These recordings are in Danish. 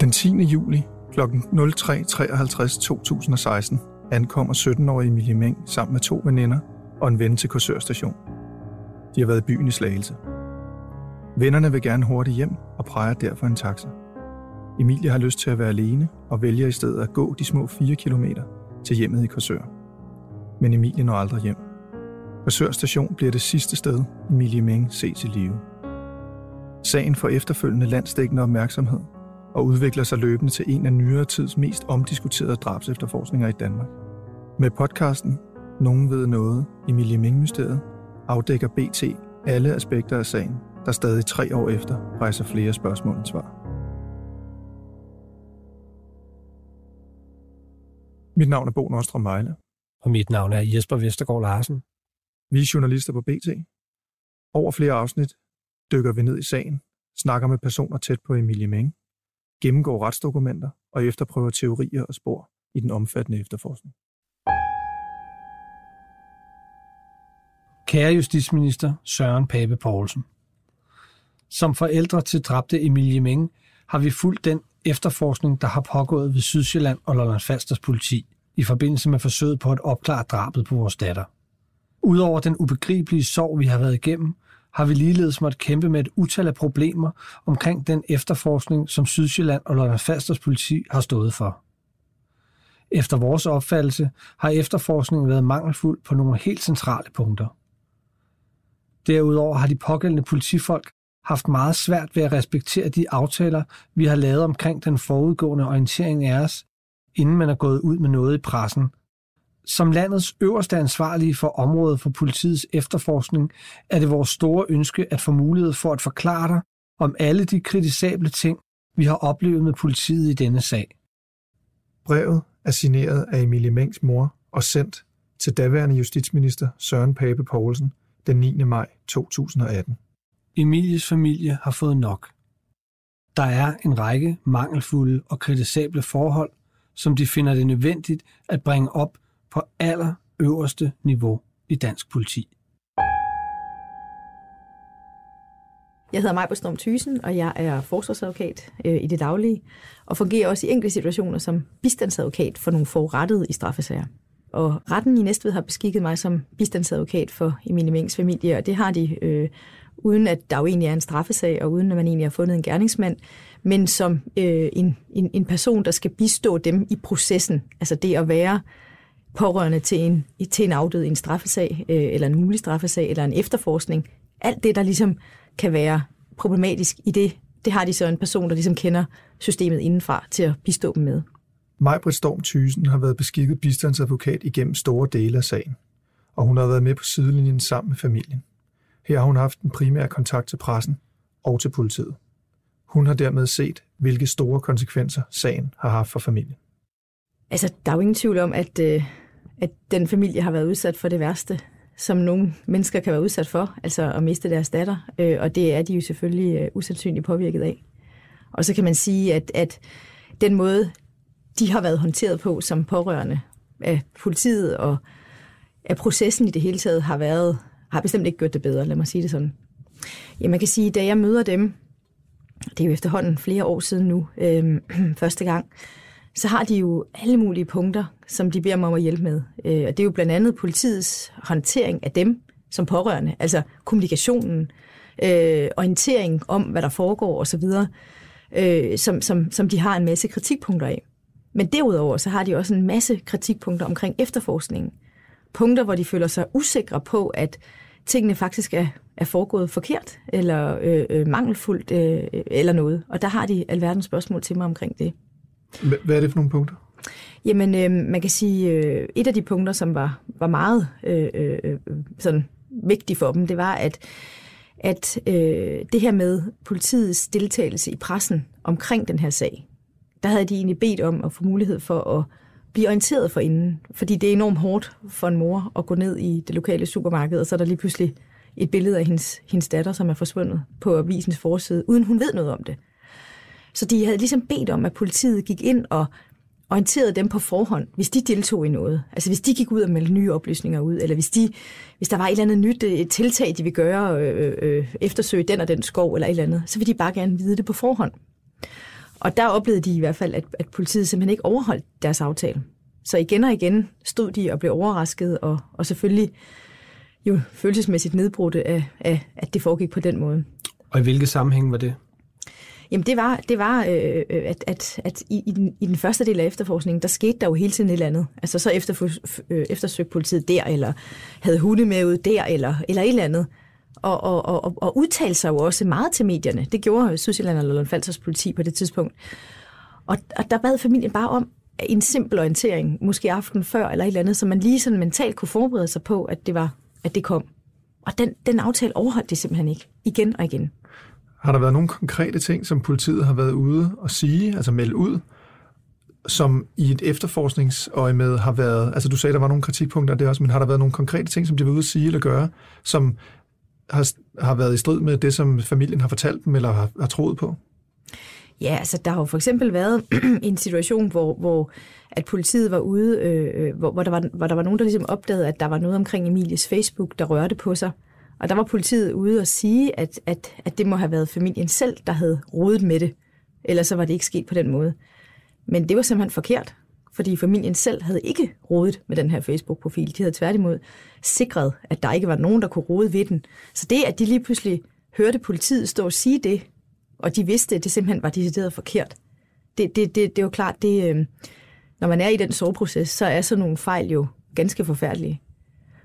Den 10. juli kl. 03.53.2016 ankommer 17-årige Emilie Meng sammen med to veninder og en ven til Korsør Station. De har været i byen i Slagelse. Vennerne vil gerne hurtigt hjem og præger derfor en taxa. Emilie har lyst til at være alene og vælger i stedet at gå de små 4 kilometer til hjemmet i Korsør. Men Emilie når aldrig hjem. Korsør Station bliver det sidste sted, Emilie Meng ses i live. Sagen får efterfølgende landsdækkende opmærksomhed og udvikler sig løbende til en af nyere tids mest omdiskuterede drabsefterforskninger i Danmark. Med podcasten Nogen ved noget, Emilie Meng-mysteriet, afdækker BT alle aspekter af sagen, der stadig 3 år efter rejser flere spørgsmål end svar. Mit navn er Bo Nordstrøm Mejle. Og mit navn er Jesper Vestergaard Larsen. Vi er journalister på BT. Over flere afsnit dykker vi ned i sagen, snakker med personer tæt på Emilie Meng, gennemgår retsdokumenter og efterprøver teorier og spor i den omfattende efterforskning. Kære justitsminister Søren Pape Poulsen. Som forældre til dræbte Emilie Meng har vi fulgt den efterforskning, der har pågået ved Sydsjælland og Lolland-Falsters politi i forbindelse med forsøget på at opklare drabet på vores datter. Udover den ubegribelige sorg, vi har været igennem, har vi ligeledes måttet kæmpe med et utal af problemer omkring den efterforskning, som Sydsjælland og Lolland-Falsters politi har stået for. Efter vores opfattelse har efterforskningen været mangelfuld på nogle helt centrale punkter. Derudover har de pågældende politifolk haft meget svært ved at respektere de aftaler, vi har lavet omkring den forudgående orientering af os, inden man er gået ud med noget i pressen. Som landets øverste ansvarlige for området for politiets efterforskning, er det vores store ønske at få mulighed for at forklare dig om alle de kritisable ting, vi har oplevet med politiet i denne sag. Brevet er signeret af Emilie Mengs mor og sendt til daværende justitsminister Søren Pape Poulsen den 9. maj 2018. Emilies familie har fået nok. Der er en række mangelfulde og kritisable forhold, som de finder det nødvendigt at bringe op på allerøverste niveau i dansk politi. Jeg hedder Maj-Brit Storm Thysen, og jeg er forsvarsadvokat i det daglige, og fungerer også i enkelte situationer som bistandsadvokat for nogle forurettede i straffesager. Og retten i Næstved har beskikket mig som bistandsadvokat for Emilie Mengs familie, og det har de, uden at der jo egentlig er en straffesag, og uden at man egentlig har fundet en gerningsmand, men som en person, der skal bistå dem i processen. Altså det at være pårørende til en afdød i en straffesag, eller en mulig straffesag, eller en efterforskning. Alt det, der ligesom kan være problematisk i det har de så en person, der ligesom kender systemet indenfra til at bistå dem med. Maj-Brit Storm Thysen har været beskikket bistandsadvokat igennem store dele af sagen, og hun har været med på sidelinjen sammen med familien. Her har hun haft den primære kontakt til pressen og til politiet. Hun har dermed set, hvilke store konsekvenser sagen har haft for familien. Altså, der er jo ingen tvivl om, at den familie har været udsat for det værste, som nogle mennesker kan være udsat for, altså at miste deres datter, og det er de jo selvfølgelig usandsynligt påvirket af. Og så kan man sige, at den måde, de har været håndteret på som pårørende af politiet og af processen i det hele taget har bestemt ikke gjort det bedre, lad mig sige det sådan. Ja, man kan sige, da jeg møder dem, det er jo efterhånden flere år siden nu, første gang, så har de jo alle mulige punkter, som de beder mig om at hjælpe med. Og det er jo blandt andet politiets håndtering af dem som pårørende, altså kommunikationen, orientering om, hvad der foregår osv., som de har en masse kritikpunkter af. Men derudover så har de også en masse kritikpunkter omkring efterforskningen. Punkter, hvor de føler sig usikre på, at tingene faktisk er foregået forkert, eller mangelfuldt, eller noget. Og der har de alverdens spørgsmål til mig omkring det. Hvad er det for nogle punkter? Jamen, man kan sige, et af de punkter, som var meget sådan vigtig for dem, det var, at det her med politiets deltagelse i pressen omkring den her sag, der havde de egentlig bedt om at få mulighed for at blive orienteret forinden, fordi det er enormt hårdt for en mor at gå ned i det lokale supermarked, og så er der lige pludselig et billede af hendes datter, som er forsvundet på avisens forside, uden hun ved noget om det. Så de havde ligesom bedt om, at politiet gik ind og orienterede dem på forhånd, hvis de deltog i noget. Altså hvis de gik ud og meldte nye oplysninger ud, eller hvis der var et eller andet nyt et tiltag, de ville gøre, eftersøge den og den skov eller et eller andet, så ville de bare gerne vide det på forhånd. Og der oplevede de i hvert fald, at politiet simpelthen ikke overholdt deres aftale. Så igen og igen stod de og blev overrasket, og selvfølgelig jo følelsesmæssigt nedbrudte af, at det foregik på den måde. Og i hvilke sammenhæng var det? Jamen det var, at i den første del af efterforskningen, der skete der jo hele tiden et eller andet. Altså så eftersøgte politiet der, eller havde hunde med ud der, eller et eller andet. Og udtalte sig jo også meget til medierne. Det gjorde Sydsjælland og Lolland-Falsters politi på det tidspunkt. Og der bad familien bare om en simpel orientering, måske aften før eller et eller andet, så man lige sådan mentalt kunne forberede sig på, at det kom. Og den aftale overholdt de simpelthen ikke. Igen og igen. Har der været nogle konkrete ting, som politiet har været ude og sige, altså melde ud, som i et efterforskningsøje med har været, altså du sagde, der var nogle kritikpunkter af det også, men har der været nogle konkrete ting, som de var ude at sige eller gøre, som har været i strid med det, som familien har fortalt dem eller har troet på? Ja, altså der har jo for eksempel været en situation, hvor at politiet var ude, hvor der var nogen, der ligesom opdagede, at der var noget omkring Emilies Facebook, der rørte på sig. Og der var politiet ude og sige, at det må have været familien selv, der havde rodet med det. Ellers så var det ikke sket på den måde. Men det var simpelthen forkert, fordi familien selv havde ikke rodet med den her Facebook-profil. De havde tværtimod sikret, at der ikke var nogen, der kunne rode ved den. Så det, at de lige pludselig hørte politiet stå og sige det, og de vidste, at det simpelthen var decideret forkert. Det er jo klart, det, når man er i den soveproces, så er sådan nogle fejl jo ganske forfærdelige.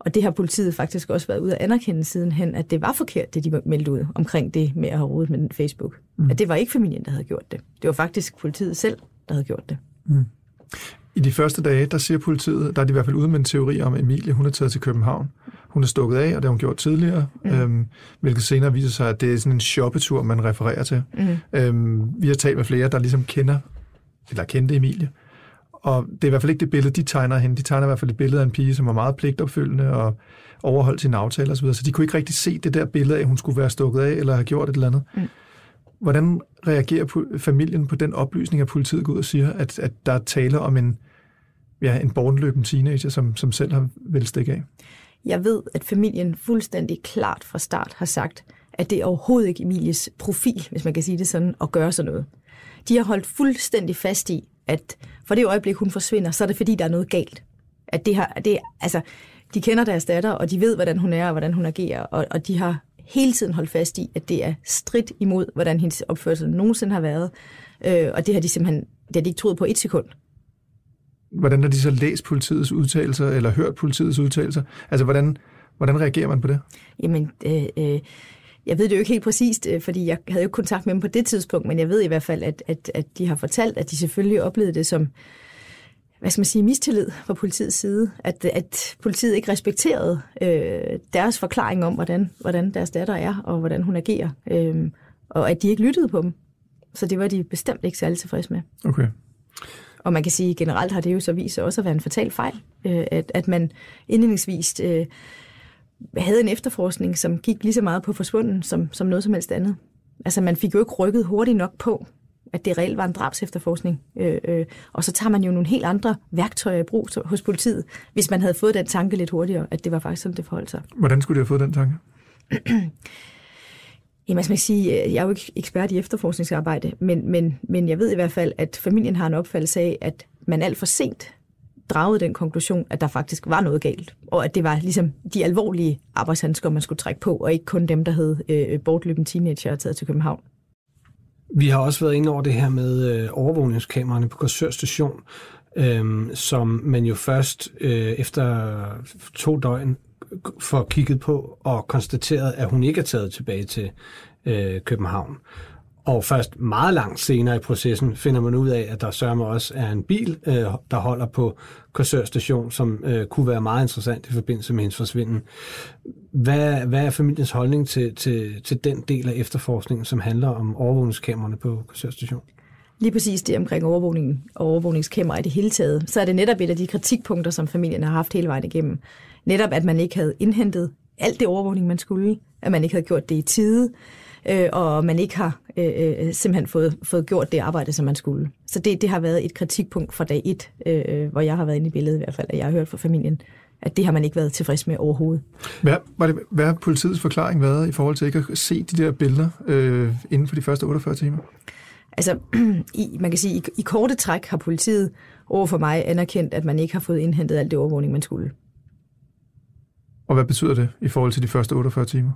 Og det har politiet faktisk også været ude at anerkende sidenhen, at det var forkert, det de meldte ud omkring det med at have rodet med den Facebook. Mm. At det var ikke familien, der havde gjort det. Det var faktisk politiet selv, der havde gjort det. Mm. I de første dage, der siger politiet, der er de i hvert fald ude med en teori om, at Emilie, hun er taget til København. Hun er stukket af, og det har hun gjort tidligere, hvilket senere viser sig, at det er sådan en shoppetur, man refererer til. Mm. Vi har talt med flere, der ligesom kendte Emilie. Og det er i hvert fald ikke det billede, de tegner hende. De tegner i hvert fald et billede af en pige, som var meget pligtopfyldende og overholdt sine aftaler osv. Så de kunne ikke rigtig se det der billede af, at hun skulle være stukket af eller have gjort et eller andet. Mm. Hvordan reagerer familien på den oplysning, at politiet går ud og siger, at der er tale om en bortløben teenager, som selv har vel stik af? Jeg ved, at familien fuldstændig klart fra start har sagt, at det er overhovedet ikke Emilies profil, hvis man kan sige det sådan, at gøre sådan noget. De har holdt fuldstændig fast i, at for det øjeblik, hun forsvinder, så er det fordi, der er noget galt. At de kender deres datter, og de ved, hvordan hun er og hvordan hun agerer, og de har hele tiden holdt fast i, at det er stridt imod, hvordan hendes opførsel nogensinde har været, og det har de simpelthen ikke troet på et sekund. Hvordan har de så læst politiets udtalelser, eller hørt politiets udtalelser? Altså, hvordan reagerer man på det? Jamen, jeg ved det jo ikke helt præcist, fordi jeg havde jo kontakt med dem på det tidspunkt, men jeg ved i hvert fald, at de har fortalt, at de selvfølgelig oplevede det som, hvad skal man sige, mistillid fra politiets side, at politiet ikke respekterede deres forklaring om, hvordan deres datter er, og hvordan hun agerer, og at de ikke lyttede på dem. Så det var de bestemt ikke særlig tilfredse med. Okay. Og man kan sige, at generelt har det jo så vist sig også at være en fatal fejl, at man indledningsvis havde en efterforskning, som gik lige så meget på forsvunden som noget som helst andet. Altså man fik jo ikke rykket hurtigt nok på, at det reelt var en drabs efterforskning. Og så tager man jo nogle helt andre værktøjer i brug hos politiet, hvis man havde fået den tanke lidt hurtigere, at det var faktisk sådan, det forholdt sig. Hvordan skulle de have fået den tanke? Jamen, man kan sige, jeg er jo ikke ekspert i efterforskningsarbejde, men jeg ved i hvert fald, at familien har en opfattelse af, at man alt for sent dragede den konklusion, at der faktisk var noget galt, og at det var ligesom de alvorlige arbejdshandsker, man skulle trække på, og ikke kun dem, der hed bortløben teenager og taget til København. Vi har også været inde over det her med overvågningskameraerne på Korsør Station, som man jo først efter 2 døgn får kigget på og konstateret, at hun ikke er taget tilbage til København. Og først meget langt senere i processen finder man ud af, at der sørme også er en bil, der holder på Korsør Station, som kunne være meget interessant i forbindelse med hendes forsvinden. Hvad er familiens holdning til den del af efterforskningen, som handler om overvågningskameraerne på Korsør Station? Lige præcis det omkring overvågningen og overvågningskameraer i det hele taget, så er det netop et af de kritikpunkter, som familien har haft hele vejen igennem. Netop, at man ikke havde indhentet alt det overvågning, man skulle, at man ikke havde gjort det i tide, og man ikke har simpelthen fået gjort det arbejde, som man skulle. Så det har været et kritikpunkt fra dag et, hvor jeg har været inde i billedet i hvert fald, og jeg har hørt fra familien, at det har man ikke været tilfreds med overhovedet. Hvad har politiets forklaring været i forhold til ikke at se de der billeder inden for de første 48 timer? Altså, man kan sige, i korte træk har politiet overfor mig anerkendt, at man ikke har fået indhentet alt det overvågning, man skulle. Og hvad betyder det i forhold til de første 48 timer?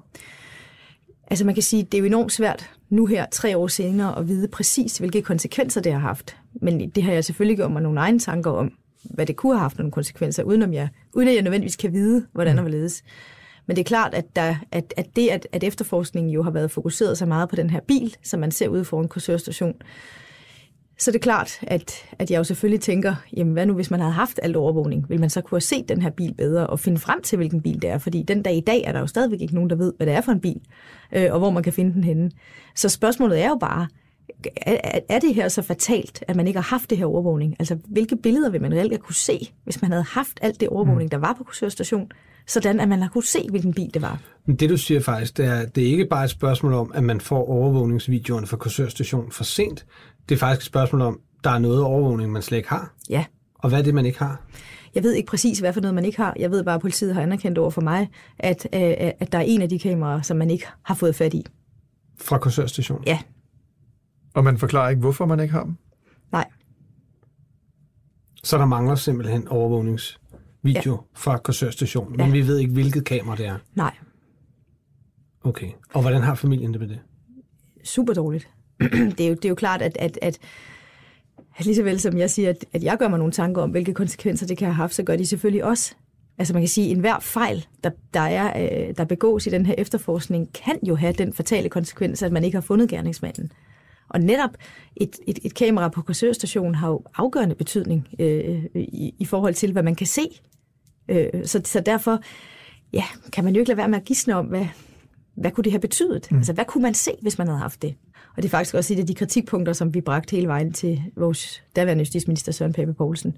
Altså man kan sige, det er jo enormt svært nu her 3 år senere at vide præcis, hvilke konsekvenser det har haft. Men det har jeg selvfølgelig gjort mig nogle egne tanker om, hvad det kunne have haft nogle konsekvenser, uden at jeg nødvendigvis kan vide, hvordan og hvorledes. Men det er klart, at, at efterforskningen jo har været fokuseret så meget på den her bil, som man ser ude foran Korsør Station. Så det er klart, at jeg jo selvfølgelig tænker, jamen hvad nu, hvis man havde haft alt overvågning? Vil man så kunne have set den her bil bedre og finde frem til, hvilken bil det er? Fordi den dag i dag er der jo stadigvæk ikke nogen, der ved, hvad det er for en bil, og hvor man kan finde den henne. Så spørgsmålet er jo bare, er det her så fatalt, at man ikke har haft det her overvågning? Altså, hvilke billeder vil man reelt kunne se, hvis man havde haft alt det overvågning, der var på Korsør Station? Sådan, at man har kunnet se, hvilken bil det var. Men det, du siger faktisk, det er ikke bare et spørgsmål om, at man får overvågningsvideoerne fra Korsør Station for sent. Det er faktisk et spørgsmål om, der er noget overvågning, man slet ikke har. Ja. Og hvad er det, man ikke har? Jeg ved ikke præcis, hvad for noget man ikke har. Jeg ved bare, at politiet har anerkendt over for mig, at der er en af de kameraer, som man ikke har fået fat i. Fra Korsør Station? Ja. Og man forklarer ikke, hvorfor man ikke har dem? Nej. Så der mangler simpelthen overvågningsvideo fra Korsør Station, men vi ved ikke, hvilket kamera det er? Nej. Okay. Og hvordan har familien det med det? Super dårligt. Det er jo klart, at lige så vel som jeg siger, at jeg gør mig nogle tanker om, hvilke konsekvenser det kan have haft, så gør de selvfølgelig også. Altså man kan sige, at enhver fejl, der begås i den her efterforskning, kan jo have den fatale konsekvens, at man ikke har fundet gerningsmanden. Og netop et kamera på Korsør Station har jo afgørende betydning i forhold til, hvad man kan se. Så derfor kan man jo ikke lade være med at gisne om, hvad kunne det have betydet? Altså, hvad kunne man se, hvis man havde haft det? Og det er faktisk også et af de kritikpunkter, som vi bragte hele vejen til vores daværende justitsminister Søren Pape Poulsen.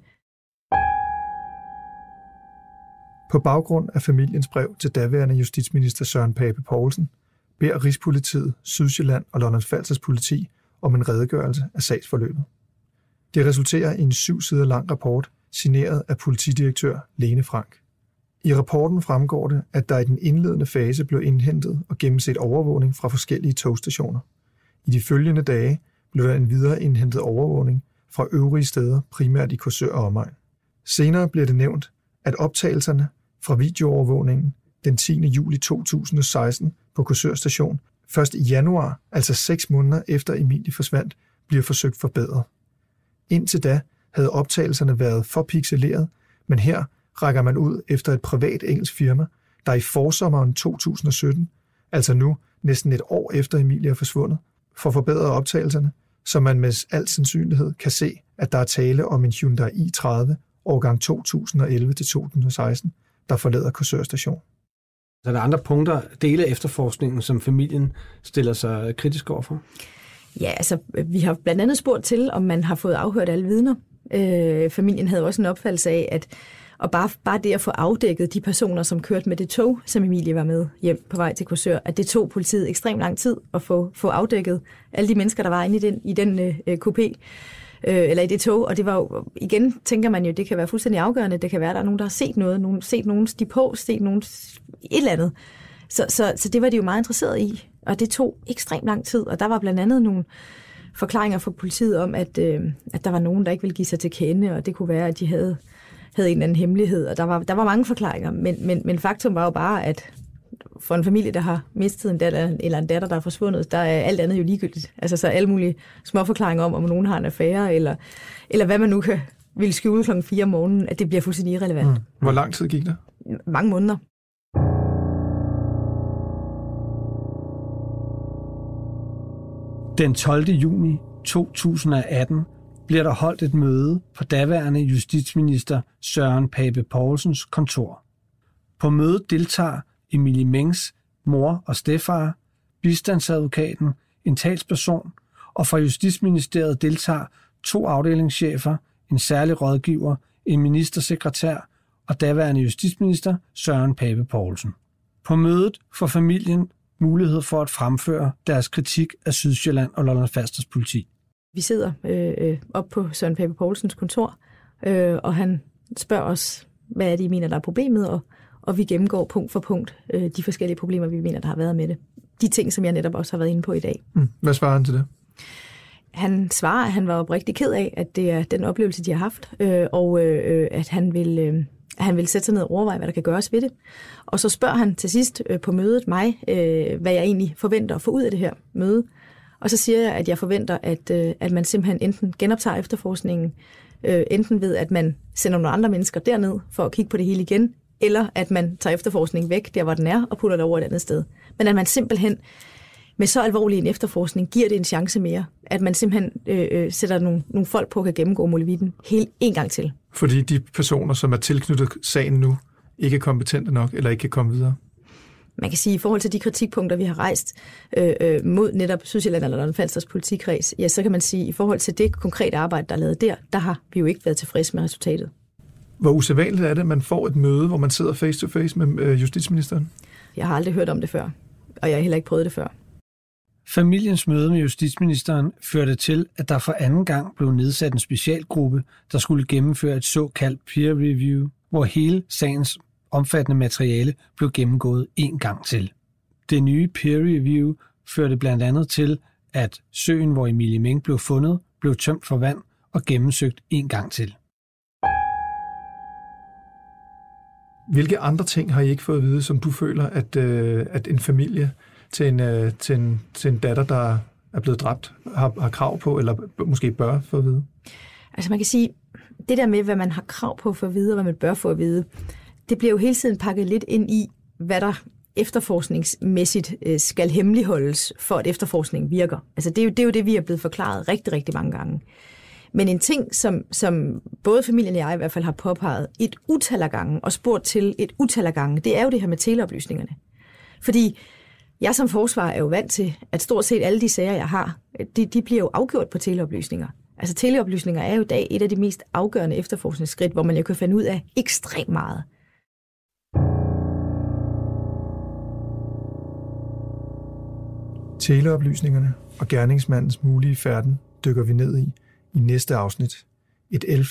På baggrund af familiens brev til daværende justitsminister Søren Pape Poulsen, beder Rigspolitiet, Sydsjælland og Lolland-Falsters politi om en redegørelse af sagsforløbet. Det resulterer i en 7 sider lang rapport, signeret af politidirektør Lene Frank. I rapporten fremgår det, at der i den indledende fase blev indhentet og gennemset overvågning fra forskellige togstationer. I de følgende dage blev der endvidere indhentet overvågning fra øvrige steder, primært i Korsør og omegn. Senere bliver det nævnt, at optagelserne fra videoovervågningen den 10. juli 2016 på Korsør Station først i januar, altså 6 måneder efter Emilie forsvandt, bliver forsøgt forbedret. Indtil da havde optagelserne været for pixeleret, men her rækker man ud efter et privat engelsk firma, der i forsommeren 2017, altså nu næsten 1 år efter Emilie er forsvundet, får forbedret optagelserne, så man med al sandsynlighed kan se, at der er tale om en Hyundai i30 årgang 2011-2016, der forlader Korsør Station. Så er der andre punkter, dele af efterforskningen, som familien stiller sig kritisk overfor? Ja, altså vi har blandt andet spurgt til, om man har fået afhørt alle vidner. Familien havde også en opfattelse af, at og bare det at få afdækket de personer, som kørte med det tog, som Emilie var med hjem på vej til Korsør, at det tog politiet ekstremt lang tid at få afdækket alle de mennesker, der var inde i den coupé, eller i det tog. Og det var jo, igen tænker man jo, det kan være fuldstændig afgørende. Det kan være, at der er nogen, der har set noget, set nogen et eller andet. Så det var de jo meget interesseret i, og det tog ekstremt lang tid. Og der var blandt andet nogle forklaringer fra politiet om, at der var nogen, der ikke ville give sig til kende, og det kunne være, at de havde en eller anden hemmelighed, og der var mange forklaringer, men faktum var jo bare, at for en familie, der har mistet en datter, eller en datter, der er forsvundet, der er alt andet jo ligegyldigt. Altså så alle mulige små forklaringer om nogen har en affære, eller hvad man nu vil skjule kl. 4 om morgenen, at det bliver fuldstændig irrelevant. Hvor lang tid gik det? Mange måneder. Den 12. juni 2018 bliver der holdt et møde på daværende justitsminister Søren Pape Poulsens kontor. På mødet deltager Emilie Mengs mor og stedfar, bistandsadvokaten, en talsperson, og fra Justitsministeriet deltager 2 afdelingschefer, en særlig rådgiver, en ministersekretær og daværende justitsminister Søren Pape Poulsen. På mødet får familien mulighed for at fremføre deres kritik af Sydsjælland og Lolland-Falsters politi. Vi sidder op på Søren Pape Poulsens kontor, og han spørger os, hvad er det, I mener, der er problemet, og vi gennemgår punkt for punkt de forskellige problemer, vi mener, der har været med det. De ting, som jeg netop også har været inde på i dag. Hvad svarer han til det? Han svarer, at han var oprigtig ked af, at det er den oplevelse, de har haft, og at han vil sætte sig ned og overveje, hvad der kan gøres ved det. Og så spørger han til sidst på mødet mig, hvad jeg egentlig forventer at få ud af det her møde. Og så siger jeg, at jeg forventer, at man simpelthen enten genoptager efterforskningen, enten ved, at man sender nogle andre mennesker derned for at kigge på det hele igen, eller at man tager efterforskningen væk, der hvor den er, og putter det over et andet sted. Men at man simpelthen med så alvorlig en efterforskning giver det en chance mere. At man simpelthen sætter nogle folk på, kan gennemgå molevitten hele en gang til. Fordi de personer, som er tilknyttet sagen nu, ikke er kompetente nok, eller ikke kan komme videre? Man kan sige, at i forhold til de kritikpunkter, vi har rejst mod netop Sydsjælland eller Lolland-Falsters politikreds, ja, så kan man sige, at i forhold til det konkrete arbejde, der er lavet der har vi jo ikke været tilfredse med resultatet. Hvor usædvanligt er det, at man får et møde, hvor man sidder face-to-face med justitsministeren? Jeg har aldrig hørt om det før, og jeg har heller ikke prøvet det før. Familiens møde med justitsministeren førte til, at der for anden gang blev nedsat en specialgruppe, der skulle gennemføre et såkaldt peer review, hvor hele sagens omfattende materiale blev gennemgået en gang til. Det nye peer review førte blandt andet til, at søen, hvor Emilie Meng blev fundet, blev tømt for vand og gennemsøgt en gang til. Hvilke andre ting har I ikke fået at vide, som du føler, at en familie til en datter, der er blevet dræbt, har krav på, eller måske bør få at vide? Altså man kan sige, det der med, hvad man har krav på for at vide, og hvad man bør få at vide, det bliver jo hele tiden pakket lidt ind i, hvad der efterforskningsmæssigt skal hemmeligholdes, for at efterforskningen virker. Altså det er jo det, vi er blevet forklaret rigtig, rigtig mange gange. Men en ting, som både familien og jeg i hvert fald har påpeget et utal af gange, og spurgt til et utal af gange, det er jo det her med teleoplysningerne. Fordi jeg som forsvarer er jo vant til, at stort set alle de sager, jeg har, de bliver jo afgjort på teleoplysninger. Altså teleoplysninger er jo i dag et af de mest afgørende efterforskningsskridt, hvor man jo kan finde ud af ekstremt meget. Teleoplysningerne og gerningsmandens mulige færden dykker vi ned i næste afsnit. Et 11.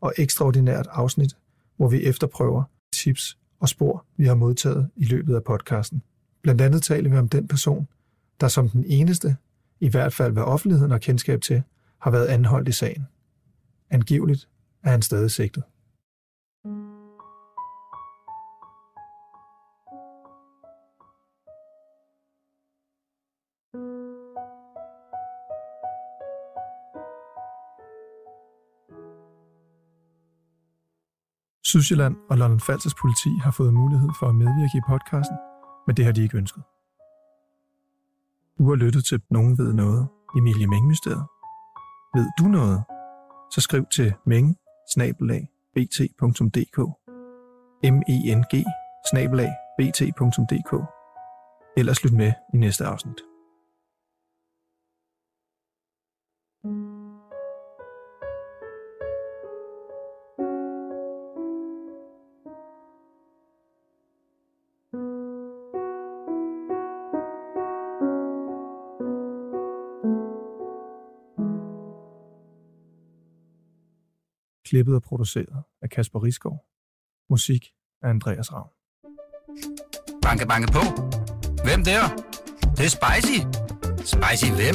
og ekstraordinært afsnit, hvor vi efterprøver tips og spor, vi har modtaget i løbet af podcasten. Blandt andet taler vi om den person, der som den eneste, i hvert fald hvad offentligheden har kendskab til, har været anholdt i sagen. Angiveligt er han stadig sigtet. Sydsjælland og Lolland-Falsters politi har fået mulighed for at medvirke i podcasten, men det har de ikke ønsket. Du har lyttet til Nogen ved noget, Emilie Meng-mysteriet. Ved du noget? Så skriv til meng@bt.dk, meng@bt.dk. Ellers lyt med i næste afsnit. Klippet og produceret af Kasper Risgaard. Musik af Andreas Rav. Banke, banke på. Hvem der? Det er spicy. Spicy hvem?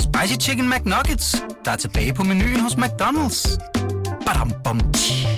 Spicy Chicken McNuggets, der er tilbage på menuen hos McDonald's. Badum, bom.